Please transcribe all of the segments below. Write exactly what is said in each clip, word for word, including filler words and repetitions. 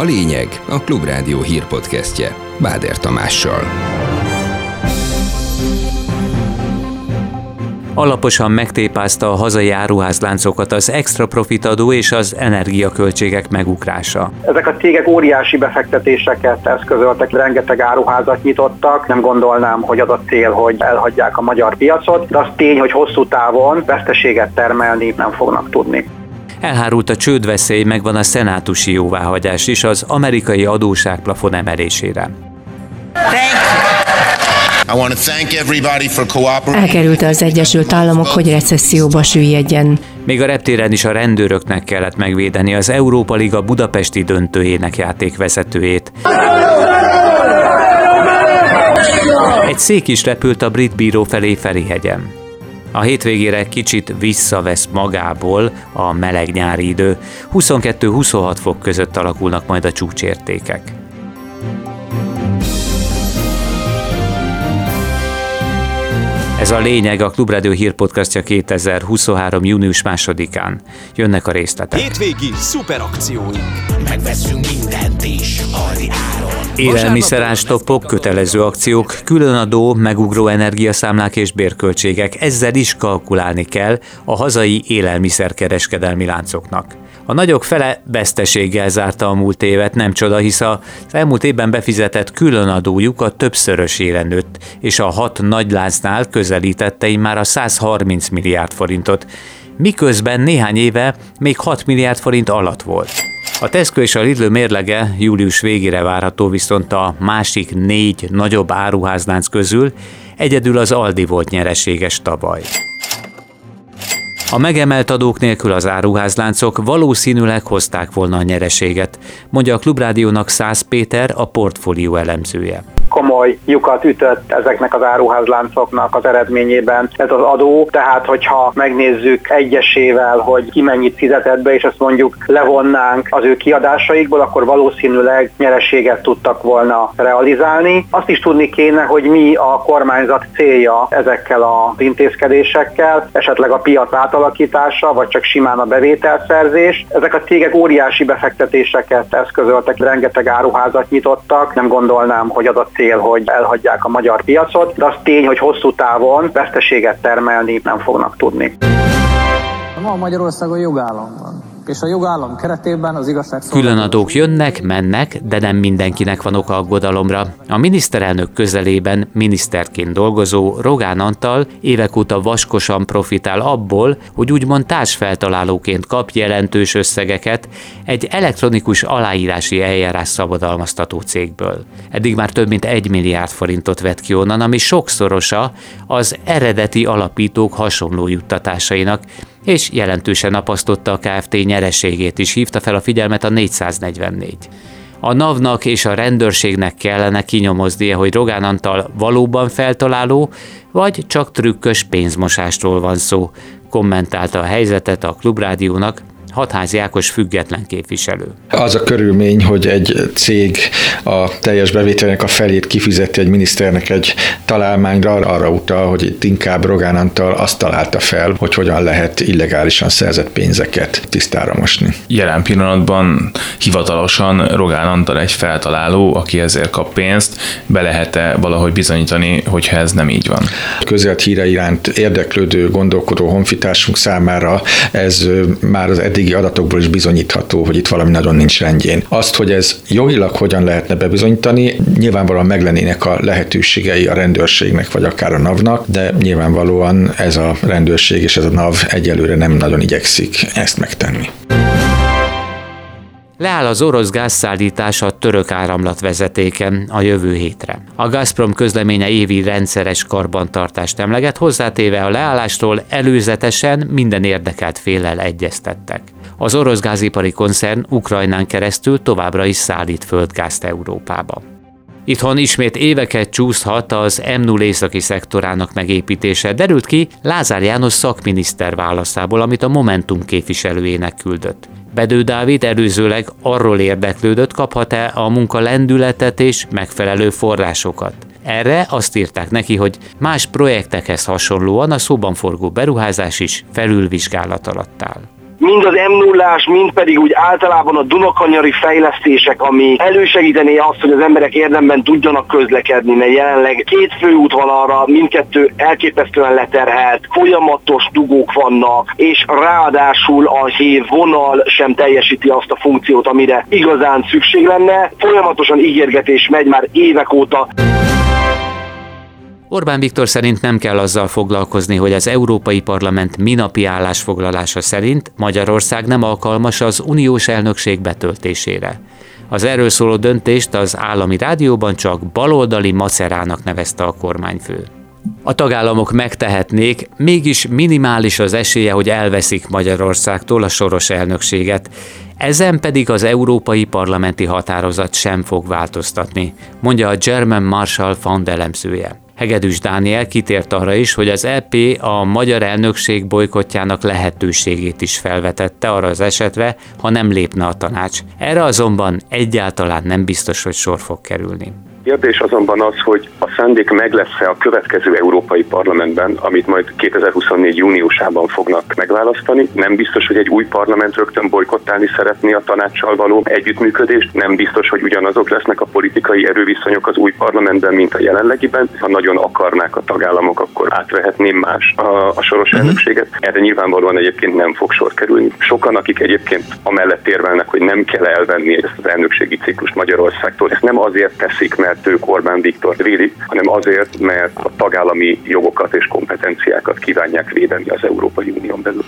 A lényeg a Klubrádió hírpodcastje Báder Tamással. Alaposan megtépázta a hazai áruházláncokat az extra profitadó és az energiaköltségek megugrása. Ezek a cégek óriási befektetéseket eszközöltek, rengeteg áruházat nyitottak. Nem gondolnám, hogy az a cél, hogy elhagyják a magyar piacot, de az tény, hogy hosszú távon veszteséget termelni nem fognak tudni. Elhárult a csődveszély, megvan a szenátusi jóváhagyás is az amerikai adósságplafon emelésére. Elkerülte az Egyesült Államok, hogy recesszióba süllyedjen. Még a reptéren is a rendőröknek kellett megvédeni az Európa Liga budapesti döntőjének játékvezetőjét. Egy szék is repült a brit bíró felé Ferihegyen. A hétvégére kicsit visszavesz magából a meleg nyári idő. huszonkettő-huszonhat fok között alakulnak majd a csúcsértékek. Ez a lényeg a Klubrádió hírpodcastja kétezer-huszonhárom. június másodikán. Jönnek a részletek. Hétvégi szuperakcióink. Megveszünk mindent is aldi áron. Élelmiszerárstoppok, kötelező akciók, különadó, megugró energiaszámlák és bérköltségek. Ezzel is kalkulálni kell a hazai élelmiszerkereskedelmi láncoknak. A nagyok fele veszteséggel zárta a múlt évet, nem csoda, hisz az elmúlt évben befizetett különadójuk a többszörösére nőtt, és a hat nagyláncnál közelítette immár a száz harminc milliárd forintot, miközben néhány éve még hat milliárd forint alatt volt. A Tesco és a Lidl mérlege július végére várható, viszont a másik négy nagyobb áruházlánc közül egyedül az Aldi volt nyereséges tavaly. A megemelt adók nélkül az áruházláncok valószínűleg hozták volna a nyereséget, mondja a Klubrádiónak Száz Péter, a portfólió elemzője. Komoly lyukat ütött ezeknek az áruházláncoknak az eredményében ez az adó, tehát hogyha megnézzük egyesével, hogy ki mennyit fizetett be, és azt mondjuk levonnánk az ő kiadásaikból, akkor valószínűleg nyereséget tudtak volna realizálni. Azt is tudni kéne, hogy mi a kormányzat célja ezekkel az intézkedésekkel, esetleg a piac átalakítása, vagy csak simán a bevételszerzés. Ezek a cégek óriási befektetéseket eszközöltek, rengeteg áruházat nyitottak, nem gondolnám, hogy az a cél, hogy elhagyják a magyar piacot, de az tény, hogy hosszú távon veszteséget termelni nem fognak tudni. Ma Magyarországon jogállam van, és a jogállam keretében az igazságszolgáltatás... Különadók jönnek, mennek, de nem mindenkinek van oka aggodalomra. A miniszterelnök közelében miniszterként dolgozó Rogán Antal évek óta vaskosan profitál abból, hogy úgymond társfeltalálóként kap jelentős összegeket egy elektronikus aláírási eljárás szabadalmaztató cégből. Eddig már több mint egy milliárd forintot vett ki onnan, ami sokszorosa az eredeti alapítók hasonló juttatásainak, és jelentősen apasztotta a Kft. Nyereségét is, hívta fel a figyelmet a négyszáznegyvennégy. A NAV-nak és a rendőrségnek kellene kinyomoznia, hogy Rogán Antal valóban feltaláló, vagy csak trükkös pénzmosásról van szó, kommentálta a helyzetet a Klubrádiónak Hadházi Ákos független képviselő. Az a körülmény, hogy egy cég a teljes bevételnek a felét kifizeti egy miniszternek egy találmányra, arra utal, hogy itt inkább Rogán Antal azt találta fel, hogy hogyan lehet illegálisan szerzett pénzeket tisztára mosni. Jelen pillanatban hivatalosan Rogán Antal egy feltaláló, aki ezért kap pénzt, be lehet-e valahogy bizonyítani, hogyha ez nem így van? Közélet híre iránt érdeklődő, gondolkodó honfitársunk számára ez már az eddigi adatokból is bizonyítható, hogy itt valami nagyon nincs rendjén. Azt, hogy ez jogilag hogyan lehetne bebizonyítani, nyilvánvalóan meglennének a lehetőségei a rendőrségnek, vagy akár a NAV-nak, de nyilvánvalóan ez a rendőrség és ez a NAV egyelőre nem nagyon igyekszik ezt megtenni. Leáll az orosz gázszállítás a török áramlat vezetéken a jövő hétre. A Gazprom közleménye évi rendszeres karbantartást emleget, hozzátéve a leállásról előzetesen minden érdekelt féllel egyeztettek. Az orosz gázipari koncern Ukrajnán keresztül továbbra is szállít földgázt Európába. Itthon ismét éveket csúszhat az em nulla északi szektorának megépítése, derült ki Lázár János szakminiszter válaszából, amit a Momentum képviselőjének küldött. Bedő Dávid előzőleg arról érdeklődött, kaphat-e a munka lendületet és megfelelő forrásokat. Erre azt írták neki, hogy más projektekhez hasonlóan a szóban forgó beruházás is felülvizsgálat alatt áll. mind az em nullás, mind pedig úgy általában a dunakanyari fejlesztések, ami elősegítené azt, hogy az emberek érdemben tudjanak közlekedni, mert jelenleg két főút van arra, mindkettő elképesztően leterhelt, folyamatos dugók vannak, és ráadásul a hív vonal sem teljesíti azt a funkciót, amire igazán szükség lenne. Folyamatosan ígérgetés megy már évek óta. Orbán Viktor szerint nem kell azzal foglalkozni, hogy az Európai Parlament minapi állásfoglalása szerint Magyarország nem alkalmas az uniós elnökség betöltésére. Az erről szóló döntést az állami rádióban csak baloldali macerának nevezte a kormányfő. A tagállamok megtehetnék, mégis minimális az esélye, hogy elveszik Magyarországtól a soros elnökséget, ezen pedig az európai parlamenti határozat sem fog változtatni, mondja a German Marshall Fund elemzője. Hegedűs Dániel kitért arra is, hogy az é pé a magyar elnökség bojkottjának lehetőségét is felvetette arra az esetre, ha nem lépne a tanács. Erre azonban egyáltalán nem biztos, hogy sor fog kerülni. Kérdés azonban az, hogy a szándék meg lesz-e a következő európai parlamentben, amit majd kétezer-huszonnégy júniusában fognak megválasztani. Nem biztos, hogy egy új parlament rögtön bojkottálni szeretné a tanácssal való együttműködést. Nem biztos, hogy ugyanazok lesznek a politikai erőviszonyok az új parlamentben, mint a jelenlegiben. Ha nagyon akarnák a tagállamok, akkor átvehetném más a, a soros elnökséget. Erre nyilvánvalóan egyébként nem fog sor kerülni. Sokan, akik egyébként amellett érvelnek, hogy nem kell elvenni ezt az elnökségi ciklust Magyarországtól, ezt nem azért teszik, mert ők Orbán Viktor védik, hanem azért, mert a tagállami jogokat és kompetenciákat kívánják védeni az Európai Unión belül.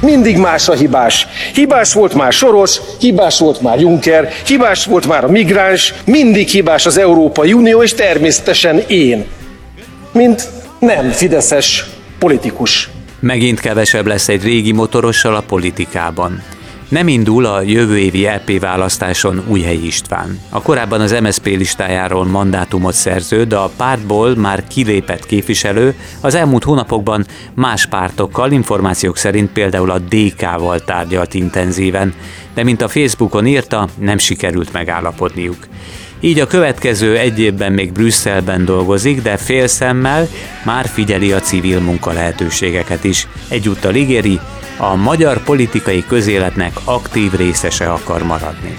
Mindig más a hibás. Hibás volt már Soros, hibás volt már Juncker, hibás volt már a migráns, mindig hibás az Európai Unió, és természetesen én. Mint nem fideszes politikus. Megint kevesebb lesz egy régi motorossal a politikában. Nem indul a jövő évi é pé választáson Újhelyi István. A korábban az em es zé pé listájáról mandátumot szerző, de a pártból már kilépett képviselő az elmúlt hónapokban más pártokkal, információk szerint például a dé ká-val tárgyalt intenzíven, de mint a Facebookon írta, nem sikerült megállapodniuk. Így a következő egy évben még Brüsszelben dolgozik, de félszemmel már figyeli a civil munka lehetőségeket is. Egyúttal ígéri, a magyar politikai közéletnek aktív részese akar maradni.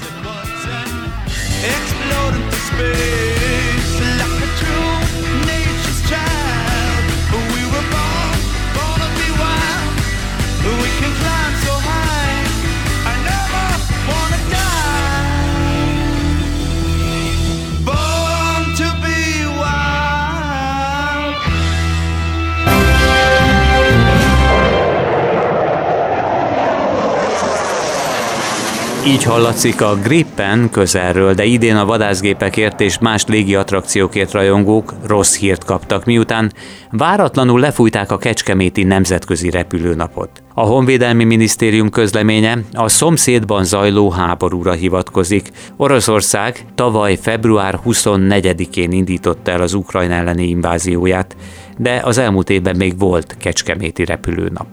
Így hallatszik a Gripen közelről, de idén a vadászgépekért és más légi attrakciókért rajongók rossz hírt kaptak, miután váratlanul lefújták a kecskeméti nemzetközi repülőnapot. A Honvédelmi Minisztérium közleménye a szomszédban zajló háborúra hivatkozik. Oroszország tavaly február huszonnegyedikén indította el az Ukrajna elleni invázióját, de az elmúlt évben még volt kecskeméti repülőnap.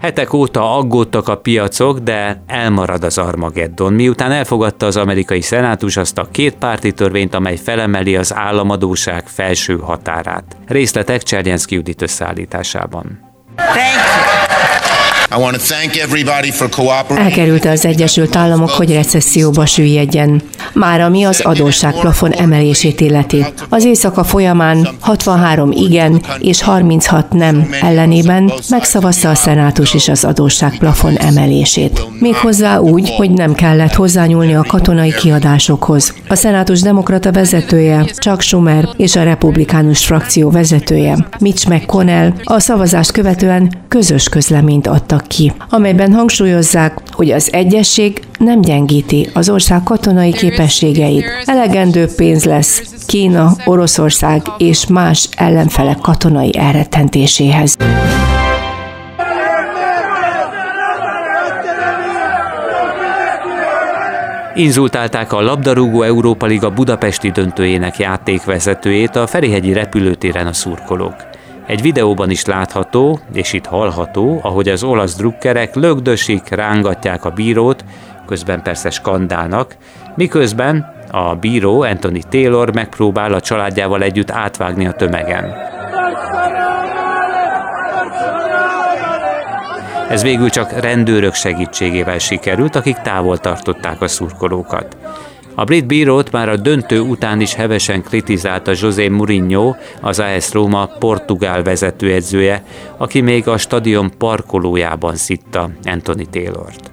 Hetek óta aggódtak a piacok, de elmarad az Armageddon, miután elfogadta az amerikai szenátus azt a kétpárti törvényt, amely felemeli az államadósság felső határát. Részletek Cserjenszky Judit összeállításában. Elkerülte az Egyesült Államok, hogy recesszióba süllyedjen. Már ami az adósságplafon emelését illeti. Az éjszaka folyamán hatvanhárom igen és harminchat nem ellenében megszavazta a szenátus is az adósságplafon emelését. Méghozzá úgy, hogy nem kellett hozzányúlni a katonai kiadásokhoz. A szenátus demokrata vezetője, Chuck Schumer és a republikánus frakció vezetője, Mitch McConnell a szavazást követően közös közleményt adtak ki, amelyben hangsúlyozzák, hogy az egyesség nem gyengíti az ország katonai képességeit. Elegendő pénz lesz Kína, Oroszország és más ellenfelek katonai elrettentéséhez. Inzultálták a labdarúgó Európa Liga budapesti döntőjének játékvezetőjét a ferihegyi repülőtéren a szurkolók. Egy videóban is látható, és itt hallható, ahogy az olasz drukkerek lögdösik, rángatják a bírót, közben persze skandálnak, miközben a bíró Anthony Taylor megpróbál a családjával együtt átvágni a tömegen. Ez végül csak rendőrök segítségével sikerült, akik távol tartották a szurkolókat. A brit bírót már a döntő után is hevesen kritizálta José Mourinho, az á es-Róma portugál vezetőedzője, aki még a stadion parkolójában szitta Anthony Taylort.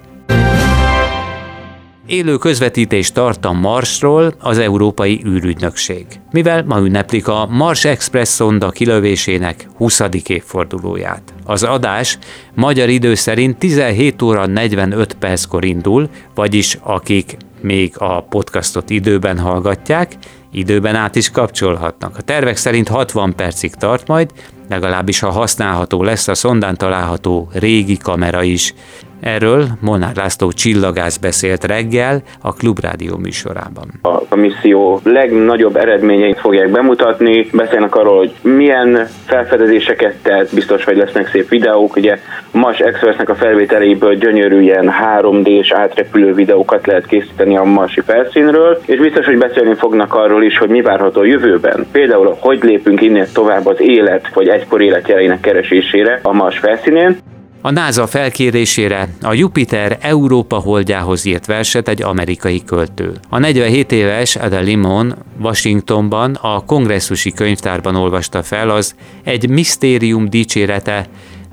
Élő közvetítést tart a Marsról az Európai űrügynökség, mivel ma ünneplik a Mars Express szonda kilövésének huszadik évfordulóját. Az adás magyar idő szerint tizenhét óra negyvenöt perckor indul, vagyis akik még a podcastot időben hallgatják, időben át is kapcsolhatnak. A tervek szerint hatvan percig tart majd, legalábbis ha használható lesz a szondán található régi kamera is. Erről Molnár László csillagász beszélt reggel a Klubrádió műsorában. A misszió legnagyobb eredményeit fogják bemutatni, beszélnek arról, hogy milyen felfedezéseket tett, biztos, hogy lesznek szép videók. Ugye Mars Expressnek a felvételéből gyönyörű ilyen három dés átrepülő videókat lehet készíteni a marsi felszínről, és biztos, hogy beszélni fognak arról is, hogy mi várható a jövőben. Például, hogy lépünk innél tovább az élet, vagy egykor életjeleinek keresésére a Mars felszínén. A NASA felkérésére a Jupiter Európa holdjához írt verset egy amerikai költő. A negyvenhét éves Ada Limon Washingtonban a kongresszusi könyvtárban olvasta fel az Egy misztérium dicsérete,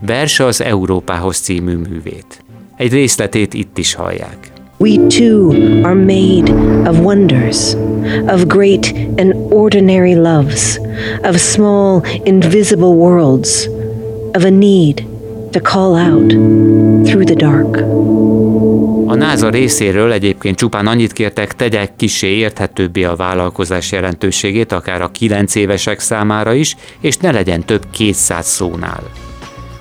vers az Európához című művét. Egy részletét itt is hallják. We too are made of wonders, of great and ordinary loves, of small invisible worlds, of a need to call out through the dark. A NASA részéről egyébként csupán annyit kértek, tegyek kissé érthetőbbé a vállalkozás jelentőségét, akár a kilenc évesek számára is, és ne legyen több kétszáz szónál.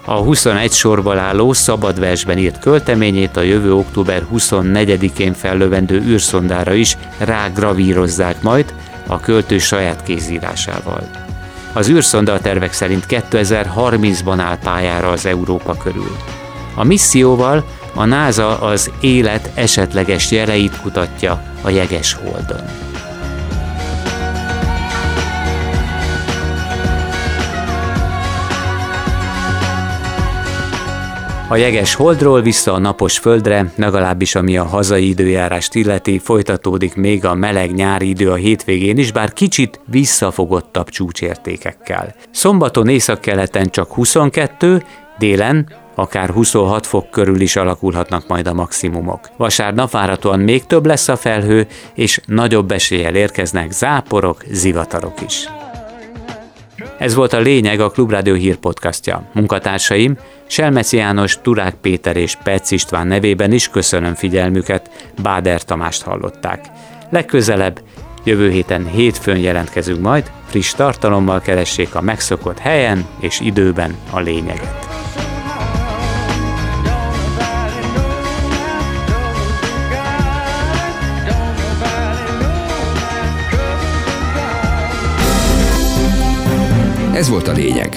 A huszonegy sorban álló szabad versben írt költeményét a jövő október huszonnegyedikén fellövendő űrszondára is rágravírozzák majd a költő saját kézírásával. Az űrszonda a tervek szerint kétezer-harmincban áll pályára az Európa körül. A misszióval a NASA az élet esetleges jeleit kutatja a jeges holdon. A jeges holdról vissza a napos földre, legalábbis ami a hazai időjárást illeti, folytatódik még a meleg nyári idő a hétvégén is, bár kicsit visszafogottabb csúcsértékekkel. Szombaton északkeleten csak huszonkettő, délen akár huszonhat fok körül is alakulhatnak majd a maximumok. Vasárnap várhatóan még több lesz a felhő, és nagyobb eséllyel érkeznek záporok, zivatarok is. Ez volt a Lényeg, a Klubrádió hírpodcastja. Munkatársaim, Selmeci János, Turák Péter és Pecz István nevében is köszönöm figyelmüket, Báder Tamást hallották. Legközelebb, jövő héten hétfőn jelentkezünk majd, friss tartalommal keressék a megszokott helyen és időben a lényeget. Ez volt a Lényeg.